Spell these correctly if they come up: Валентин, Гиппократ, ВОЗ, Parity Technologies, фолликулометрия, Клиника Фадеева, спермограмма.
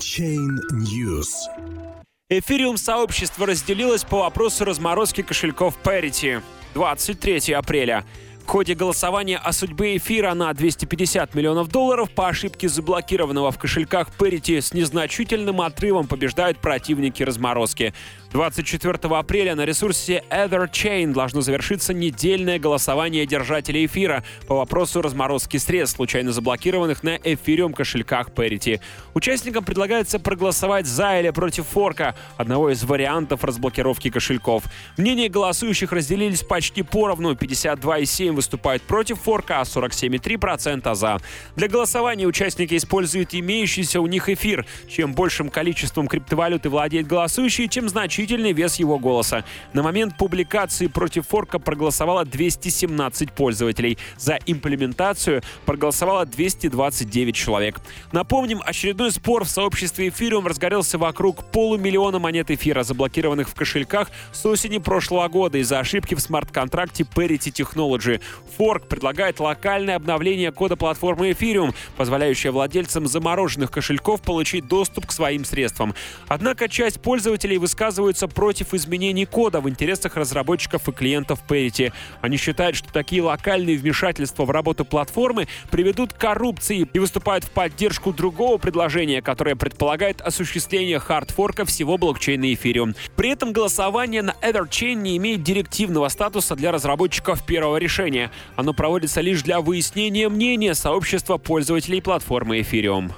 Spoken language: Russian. Chain News. Эфириум-сообщество разделилось по вопросу разморозки кошельков Parity. 23 апреля. В ходе голосования о судьбе эфира на $250 миллионов по ошибке заблокированного в кошельках Parity с незначительным отрывом побеждают противники разморозки. 24 апреля на ресурсе Etherchain должно завершиться недельное голосование держателей эфира по вопросу разморозки средств, случайно заблокированных на Ethereum кошельках Parity. Участникам предлагается проголосовать за или против форка, одного из вариантов разблокировки кошельков. Мнения голосующих разделились почти поровну. 52,7% выступают против форка, а 47,3% за. Для голосования участники используют имеющийся у них эфир. Чем большим количеством криптовалюты владеет голосующий, тем значительный вес его голоса. На момент публикации против форка проголосовало 217 пользователей. За имплементацию проголосовало 229 человек. Напомним, очередной спор в сообществе Ethereum разгорелся вокруг полумиллиона монет эфира, заблокированных в кошельках с осени прошлого года из-за ошибки в смарт-контракте Parity Technologies. Форк предлагает локальное обновление кода платформы Ethereum, позволяющее владельцам замороженных кошельков получить доступ к своим средствам. Однако часть пользователей высказываются против изменений кода в интересах разработчиков и клиентов Parity. Они считают, что такие локальные вмешательства в работу платформы приведут к коррупции и выступают в поддержку другого предложения, которое предполагает осуществление хардфорка всего блокчейна Ethereum. При этом голосование на Etherchain не имеет директивного статуса для разработчиков первого решения. Оно проводится лишь для выяснения мнения сообщества пользователей платформы Ethereum.